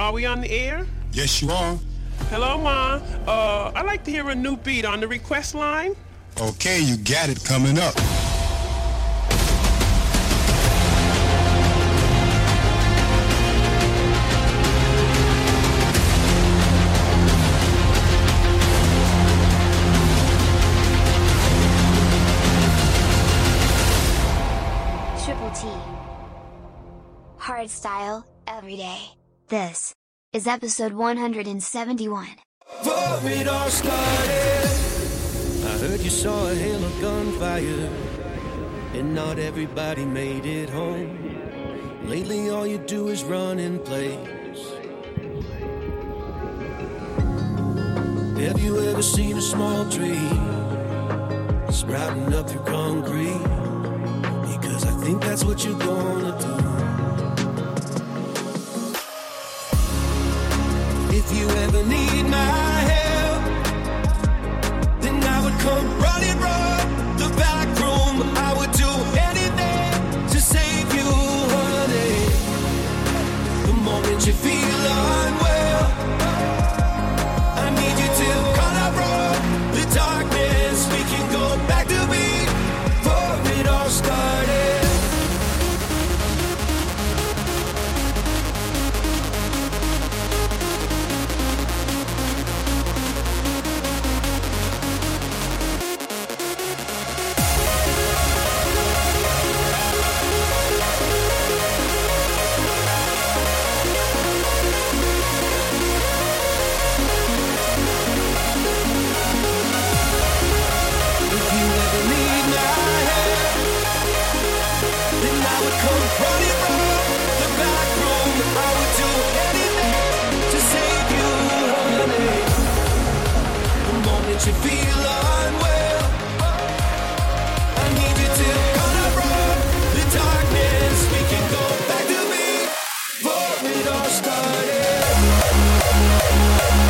Are we on the air? Yes, you are. Hello, Ma. I'd like to hear a new beat on the request line. Okay, you got it coming up. Triple T. Hardstyle Everyday. This is episode 171. Before it all started, I heard you saw a hail of gunfire, and not everybody made it home. Lately all you do is run in place. Have you ever seen a small tree sprouting up through concrete? Because I think that's what you're gonna do. If you ever need my help, then I would come running from the back room. I would do anything to save you, honey. The moment you feel unwell, I need you to call out from the darkness. We can go back to before it all started. You feel unwell, I need you to cut up from the darkness. We can go back to me before it all started.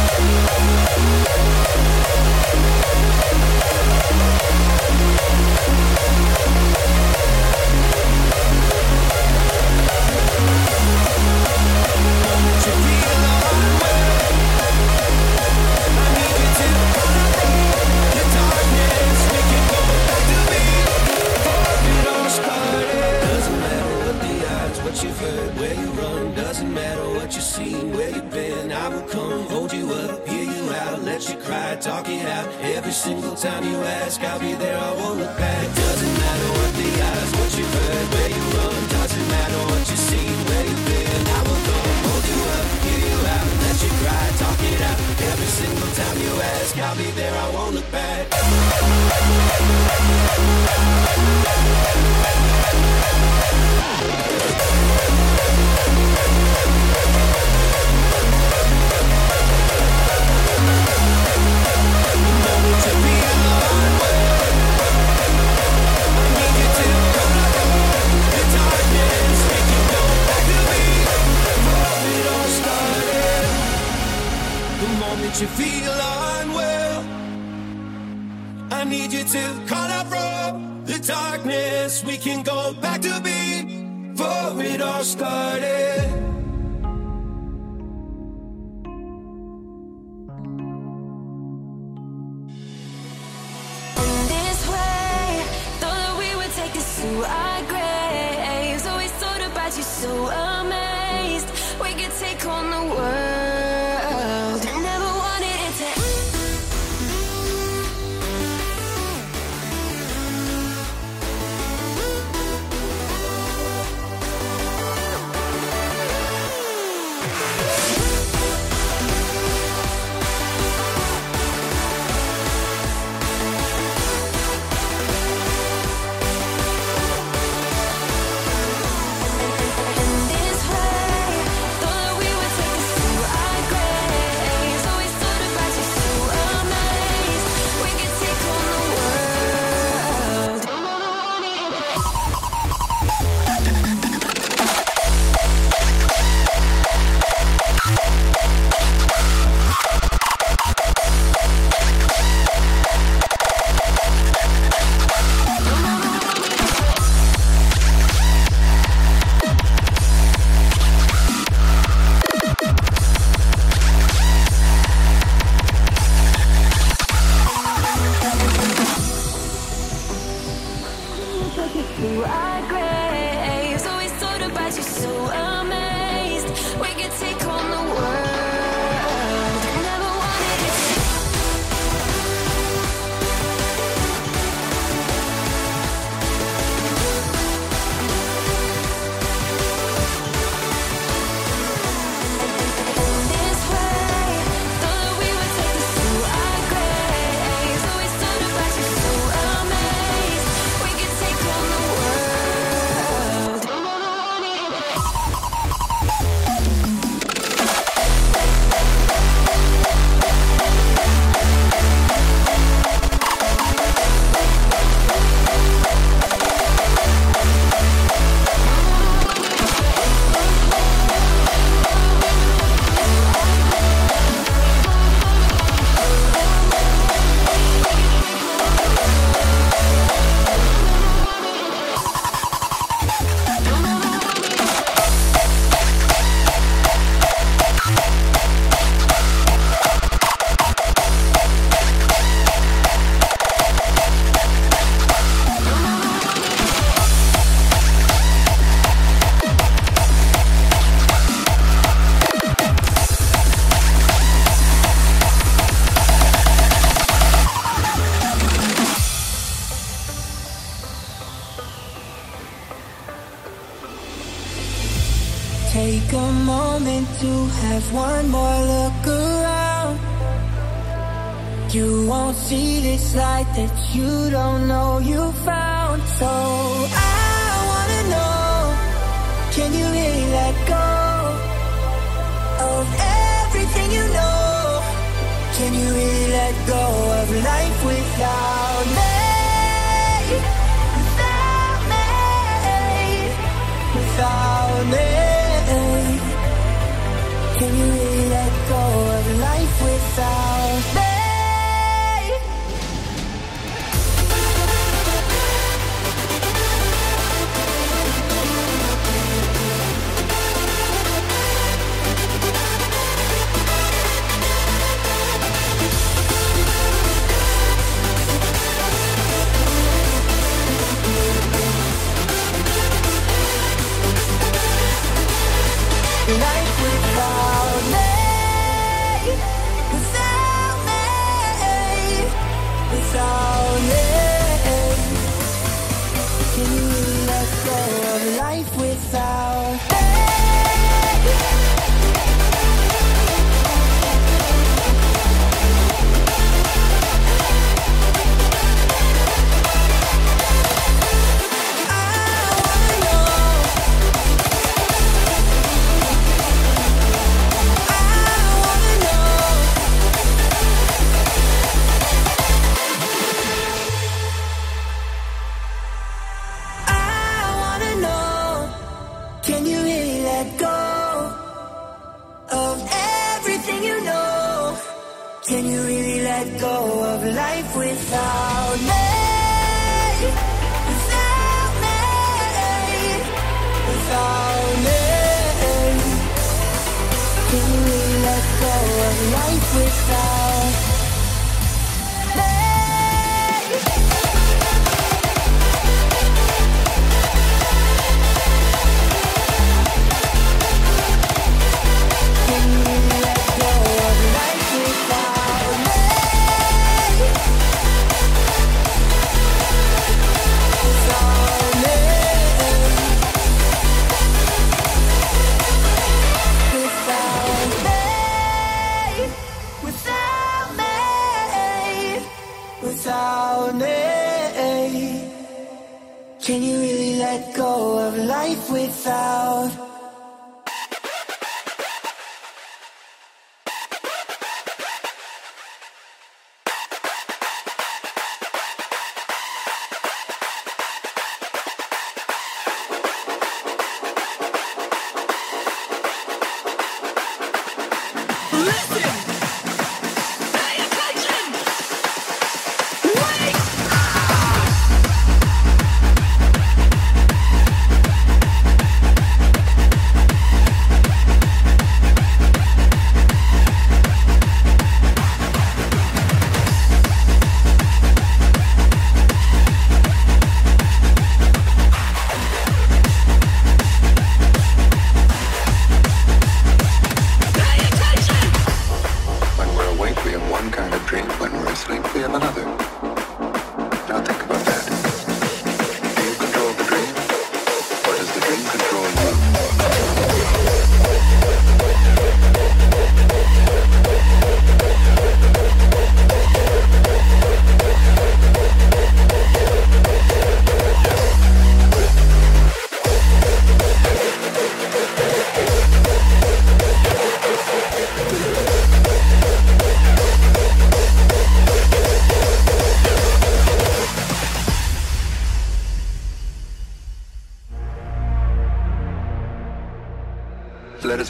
You feel unwell, I need you to cut up the darkness, we can go back to me before it all started. Doesn't matter what the odds, what you've heard, where you run. Doesn't matter what you see, where you've been. I will come, hold you up, hear you out, let you cry, talk it out. Every single time you ask, I'll be there, I won't look back. Doesn't matter what the odds, what you've heard, where you run. Doesn't matter what you see, where you've been. I will come, hold you up, hear you out, let you cry, talk it out. Every single time you ask, I'll be there, I won't look back. To be alone, I need you to come out the darkness. We can go back to me before it all started. The moment you feel unwell, I need you to call out from the darkness. We can go back to me before it all started. To our graves, always thought about you, so amazed. We could take on the world. Never wanted it to end. Take a moment to have one more look around. You won't see this light that you don't know you found. So I wanna know, can you really let go of everything you know? Can you really let go of life without me? Without me, without me. Can you really let go of life without me?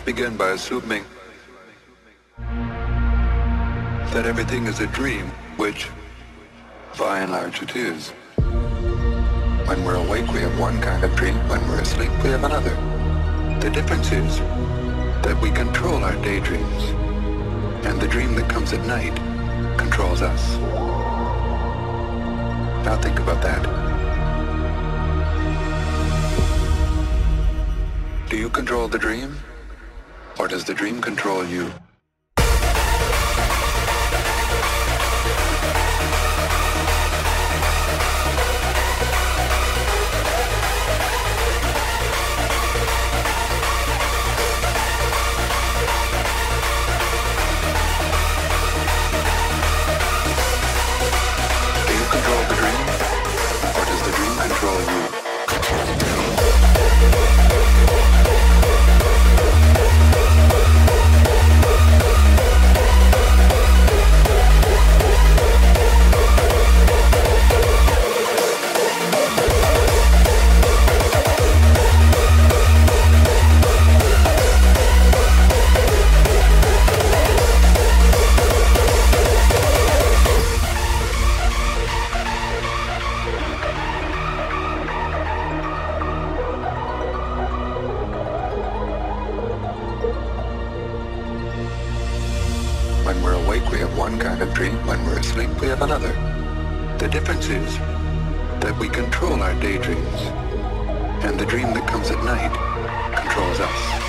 Begin by assuming that everything is a dream, which by and large it is. When we're awake we have one kind of dream, when we're asleep we have another. The difference is that we control our daydreams, and the dream that comes at night controls us. Now think about that. Do you control the dream? Or does the dream control you? awake we have one kind of dream, when we're asleep we have another. The difference is that we control our daydreams, and the dream that comes at night controls us.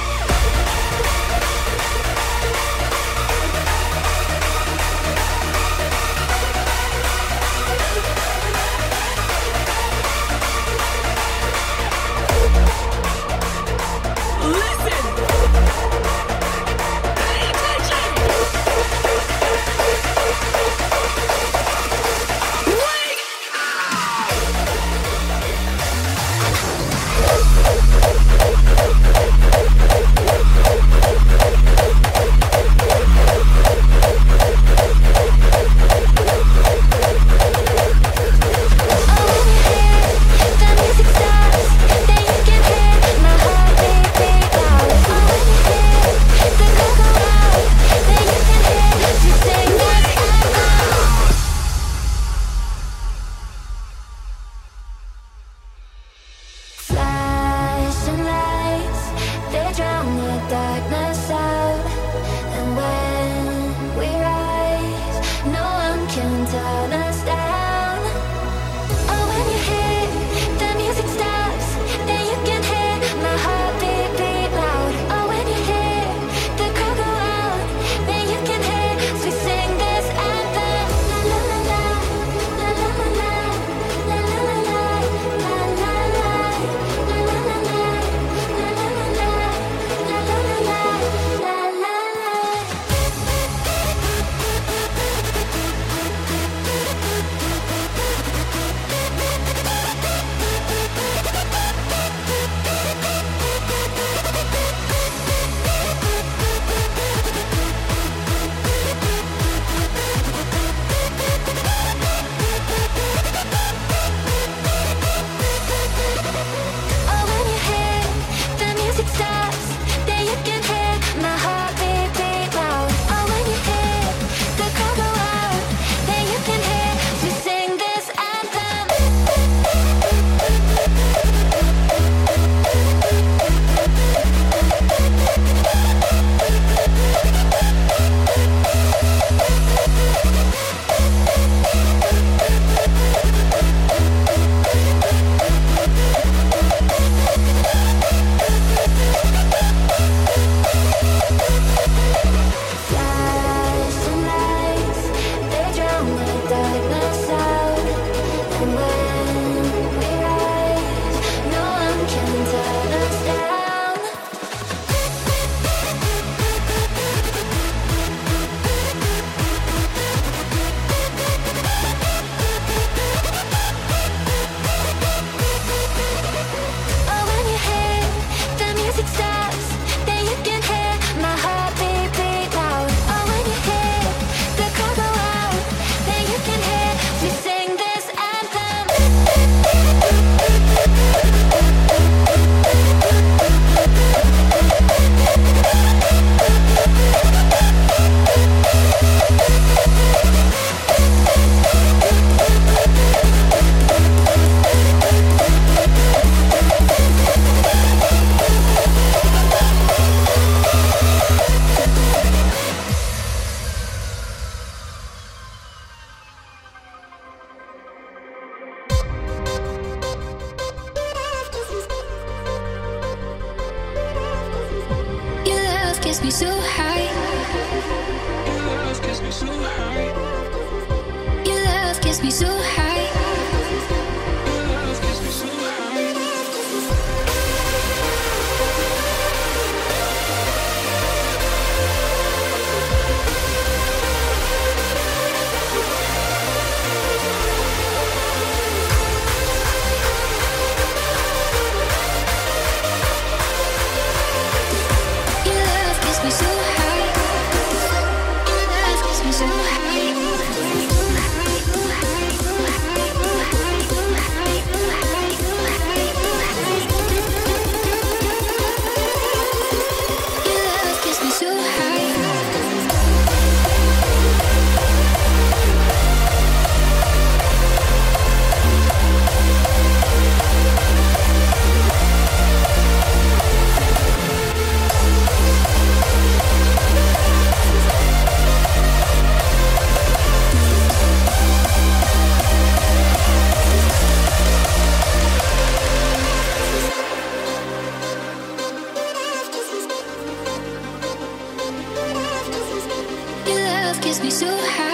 gets me so high.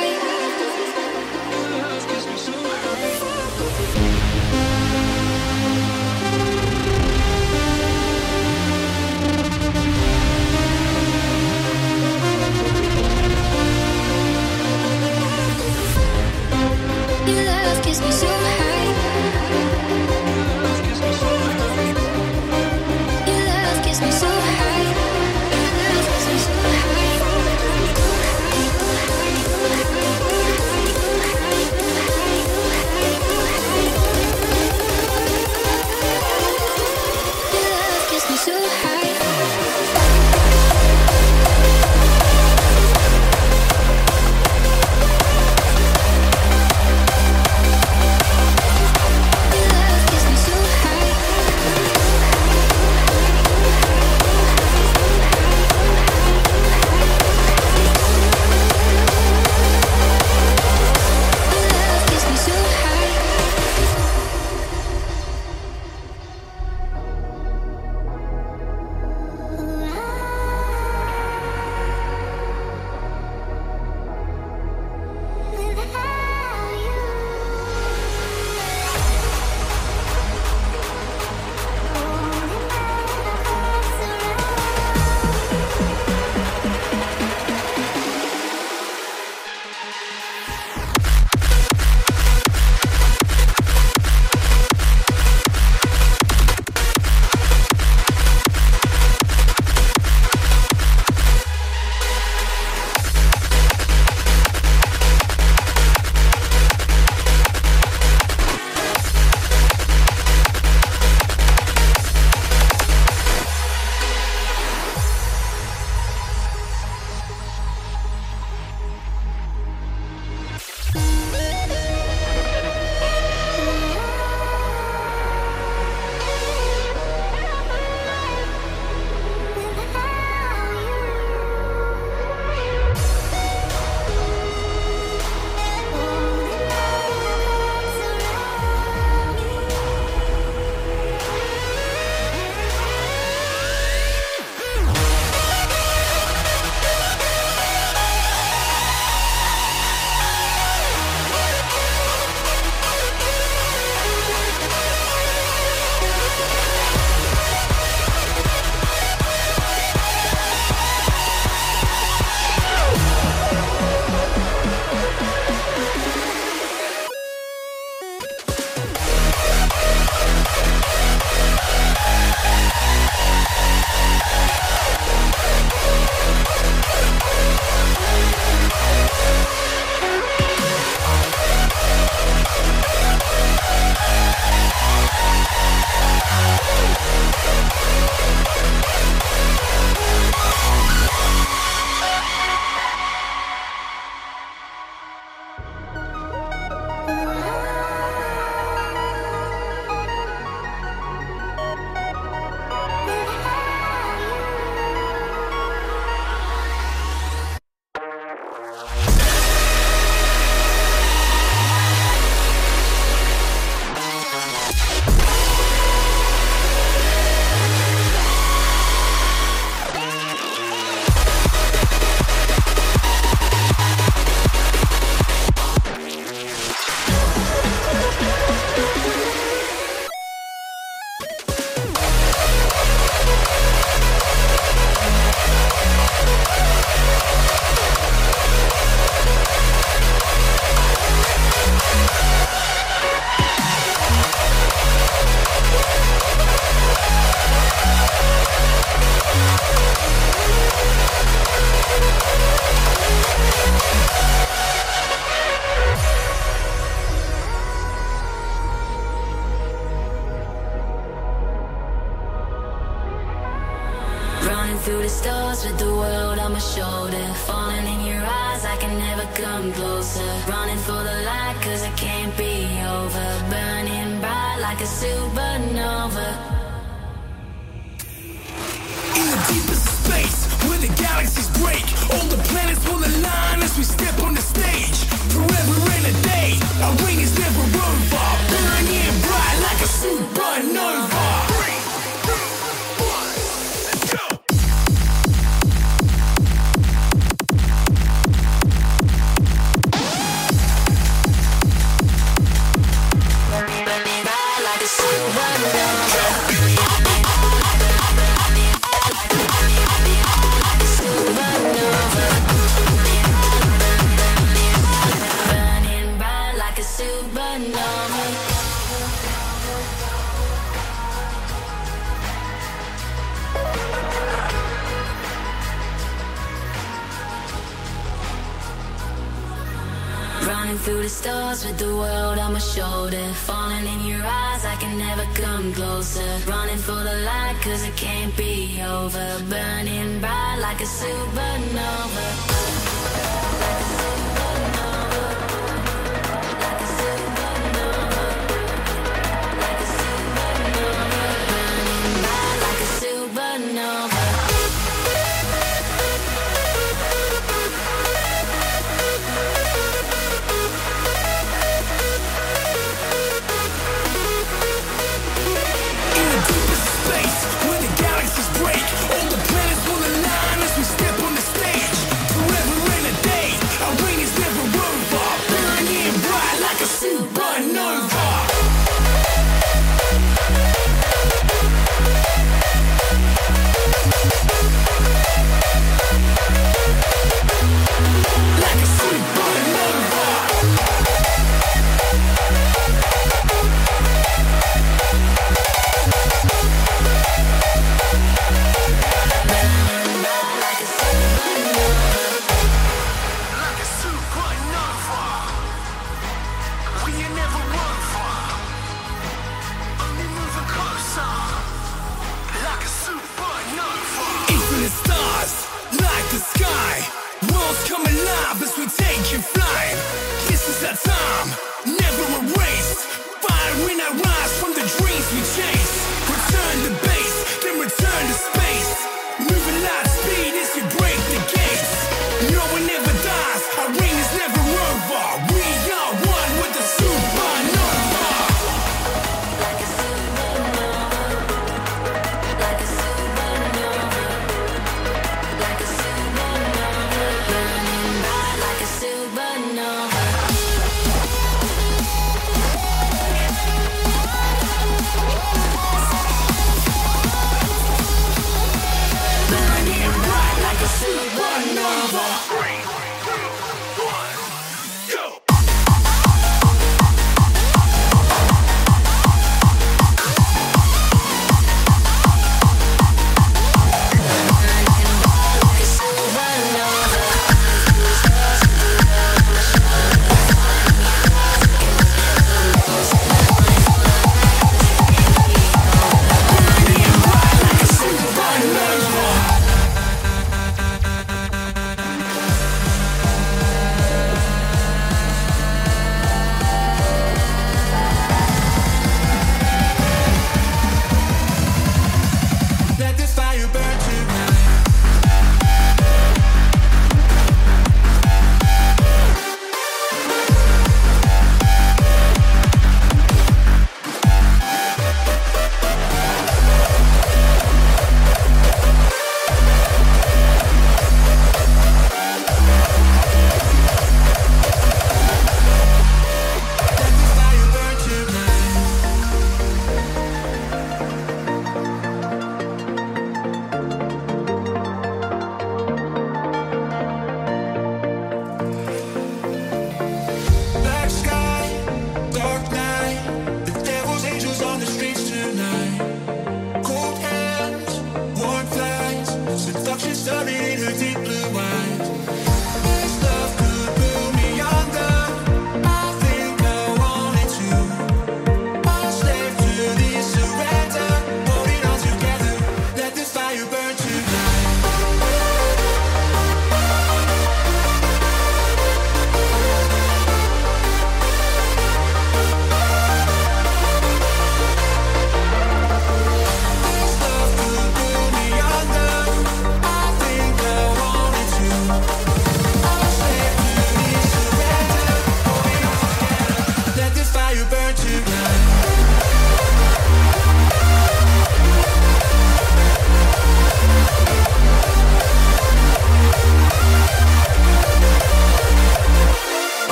Your love gets me so high. Your love gets me so high. Your love gets me so high. Your love gets me so high. Climbing through the stars with the world on my shoulder. Falling in your eyes, I can never come closer. Running for the light, cause it can't be over. Burning bright like a supernova.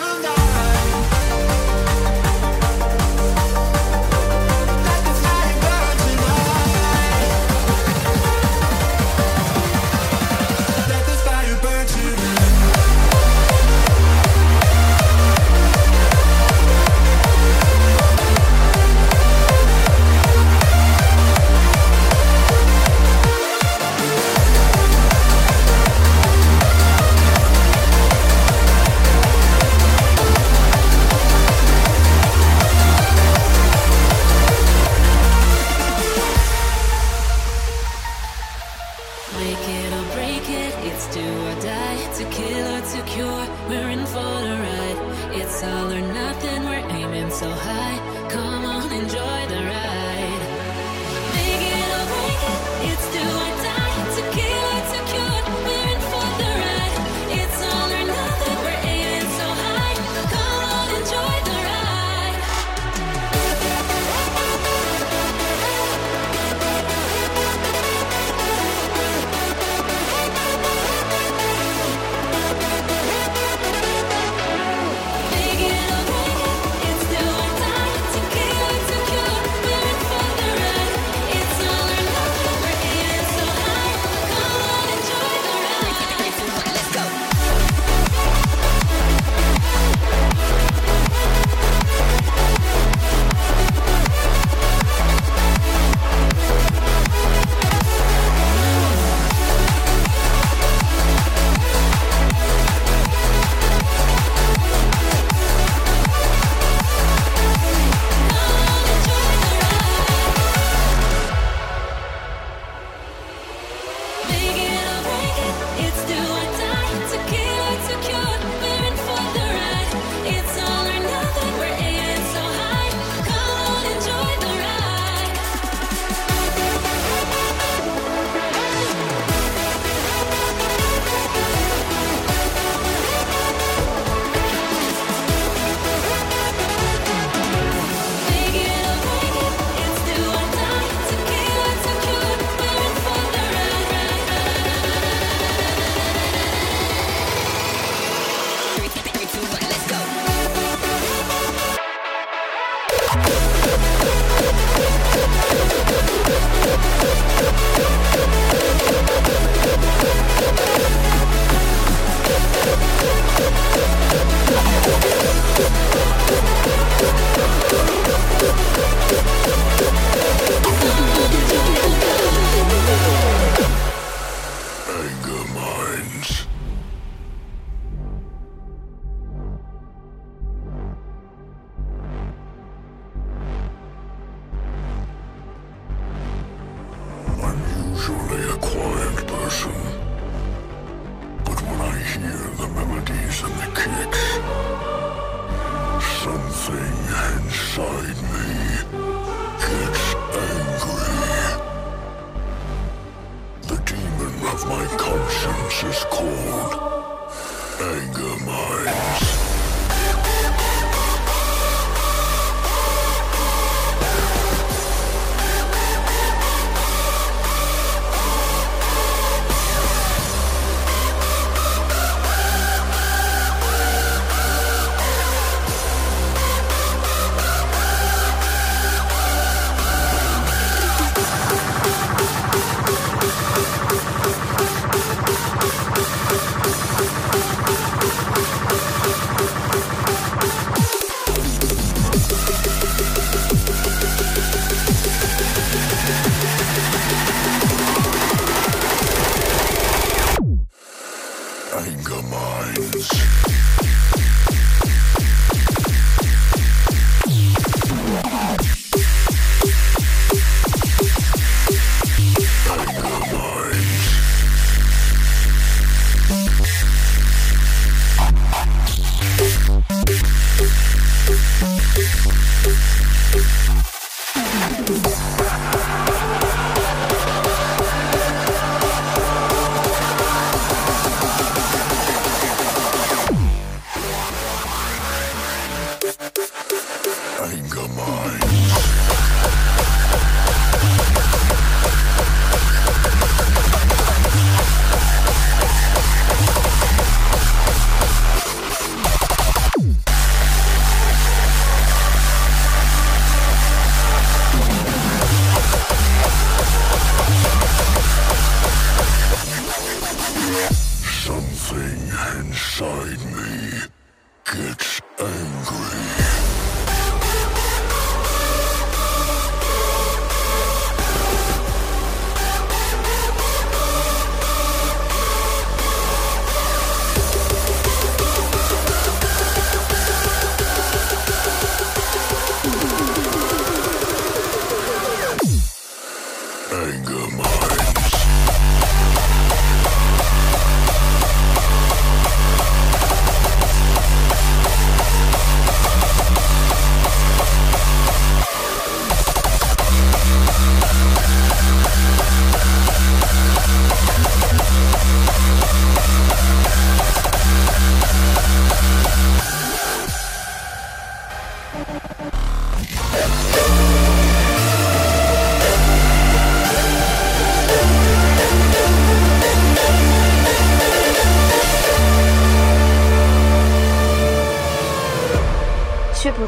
Hangar Minds. Unusually a quiet person, but when I hear the melodies and the kicks, something inside me gets angry. The demon of my conscience is called Hangar Minds.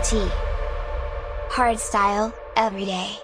Triple T Hardstyle Everyday.